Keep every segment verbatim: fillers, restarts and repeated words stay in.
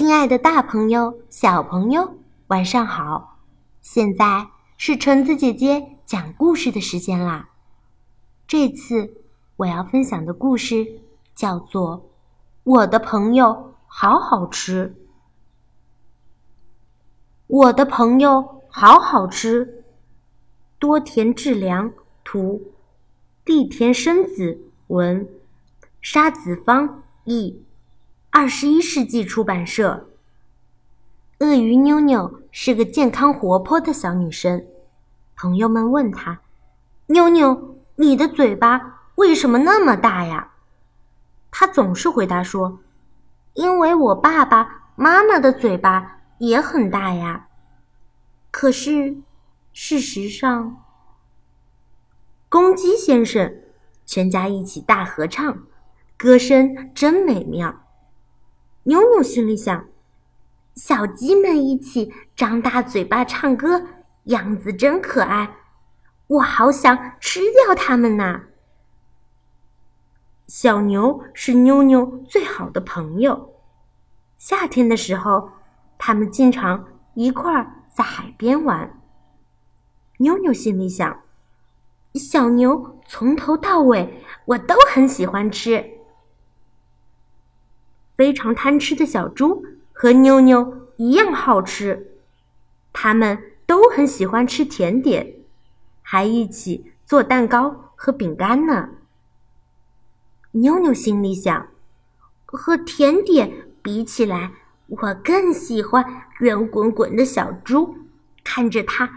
亲爱的大朋友、小朋友，晚上好！现在是橙子姐姐讲故事的时间啦。这次我要分享的故事叫做《我的朋友好好吃》。我的朋友好好吃，多田治良图，栗田深子文，沙子芳译，二十一世纪出版社。鳄鱼妞妞是个健康活泼的小女生，朋友们问她：“妞妞，你的嘴巴为什么那么大呀？”她总是回答说：“因为我爸爸妈妈的嘴巴也很大呀。”可是，事实上，公鸡先生全家一起大合唱，歌声真美妙。妞妞心里想，小鸡们一起张大嘴巴唱歌，样子真可爱，我好想吃掉它们呐。小牛是妞妞最好的朋友，夏天的时候，他们经常一块儿在海边玩。妞妞心里想，小牛从头到尾我都很喜欢吃。非常贪吃的小猪和妞妞一样好吃，他们都很喜欢吃甜点，还一起做蛋糕和饼干呢。妞妞心里想，和甜点比起来，我更喜欢圆滚滚的小猪，看着它，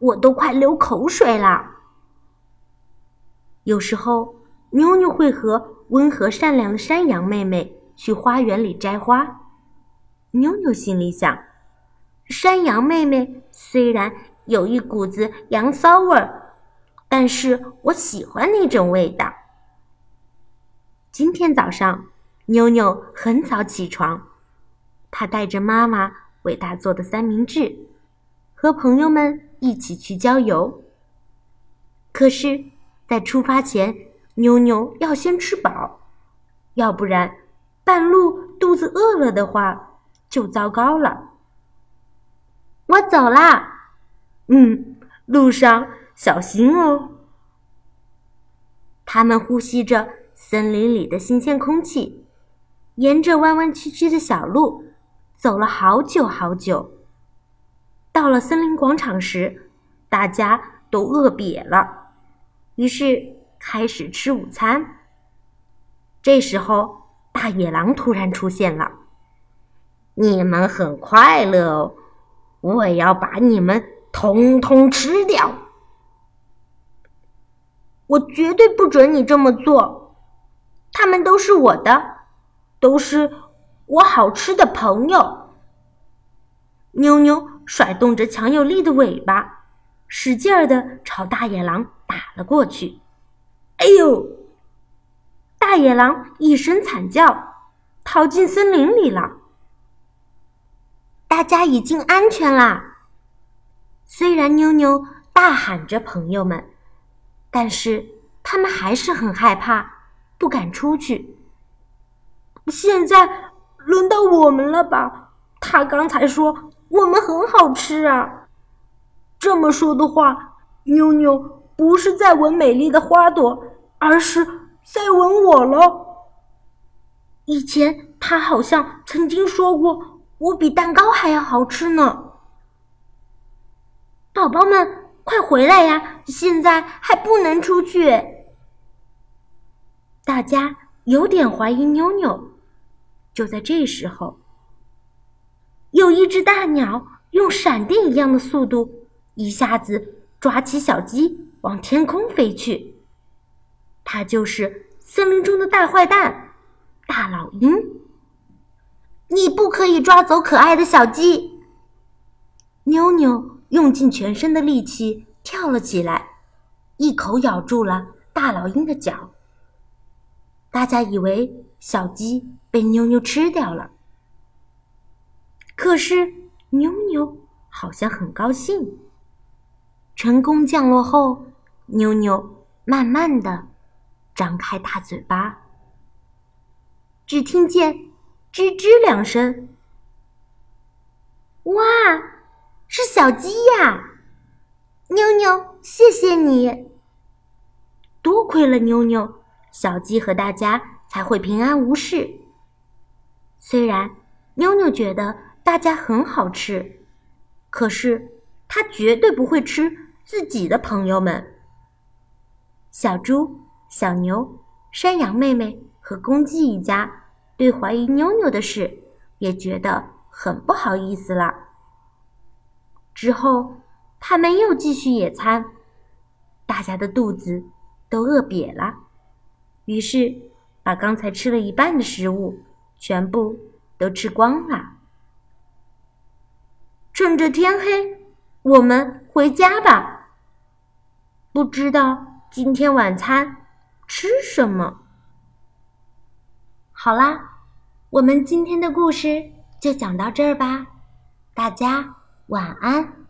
我都快流口水了。有时候，妞妞会和温和善良的山羊妹妹去花园里摘花，妞妞心里想，山羊妹妹虽然有一股子羊骚味儿，但是我喜欢那种味道。今天早上，妞妞很早起床，她带着妈妈为她做的三明治，和朋友们一起去郊游。可是，在出发前，妞妞要先吃饱，要不然半路肚子饿了的话，就糟糕了。我走啦，嗯，路上小心哦。他们呼吸着森林里的新鲜空气，沿着弯弯曲曲的小路走了好久好久。到了森林广场时，大家都饿瘪了，于是开始吃午餐。这时候，大野狼突然出现了，你们很快乐哦，我要把你们统统吃掉。我绝对不准你这么做，他们都是我的，都是我好吃的朋友。妞妞甩动着强有力的尾巴，使劲儿地朝大野狼打了过去。哎呦！大野狼一声惨叫，逃进森林里了。大家已经安全啦。虽然妞妞大喊着朋友们，但是他们还是很害怕，不敢出去。现在轮到我们了吧？他刚才说我们很好吃啊。这么说的话，妞妞不是在闻美丽的花朵，而是在吻我喽！以前他好像曾经说过，我比蛋糕还要好吃呢。宝宝们，快回来呀！现在还不能出去。大家有点怀疑妞妞。就在这时候，有一只大鸟用闪电一样的速度，一下子抓起小鸡，往天空飞去。他就是森林中的大坏蛋，大老鹰。你不可以抓走可爱的小鸡！妞妞用尽全身的力气跳了起来，一口咬住了大老鹰的脚。大家以为小鸡被妞妞吃掉了，可是妞妞好像很高兴。成功降落后，妞妞慢慢的张开大嘴巴，只听见吱吱两声，哇，是小鸡呀！妞妞，谢谢你。多亏了妞妞，小鸡和大家才会平安无事。虽然妞妞觉得大家很好吃，可是她绝对不会吃自己的朋友们。小猪、小牛、山羊妹妹和公鸡一家对怀疑妞妞的事也觉得很不好意思了。之后他们又继续野餐，大家的肚子都饿瘪了，于是把刚才吃了一半的食物全部都吃光了。趁着天黑，我们回家吧。不知道今天晚餐吃什么？好啦，我们今天的故事就讲到这儿吧，大家晚安。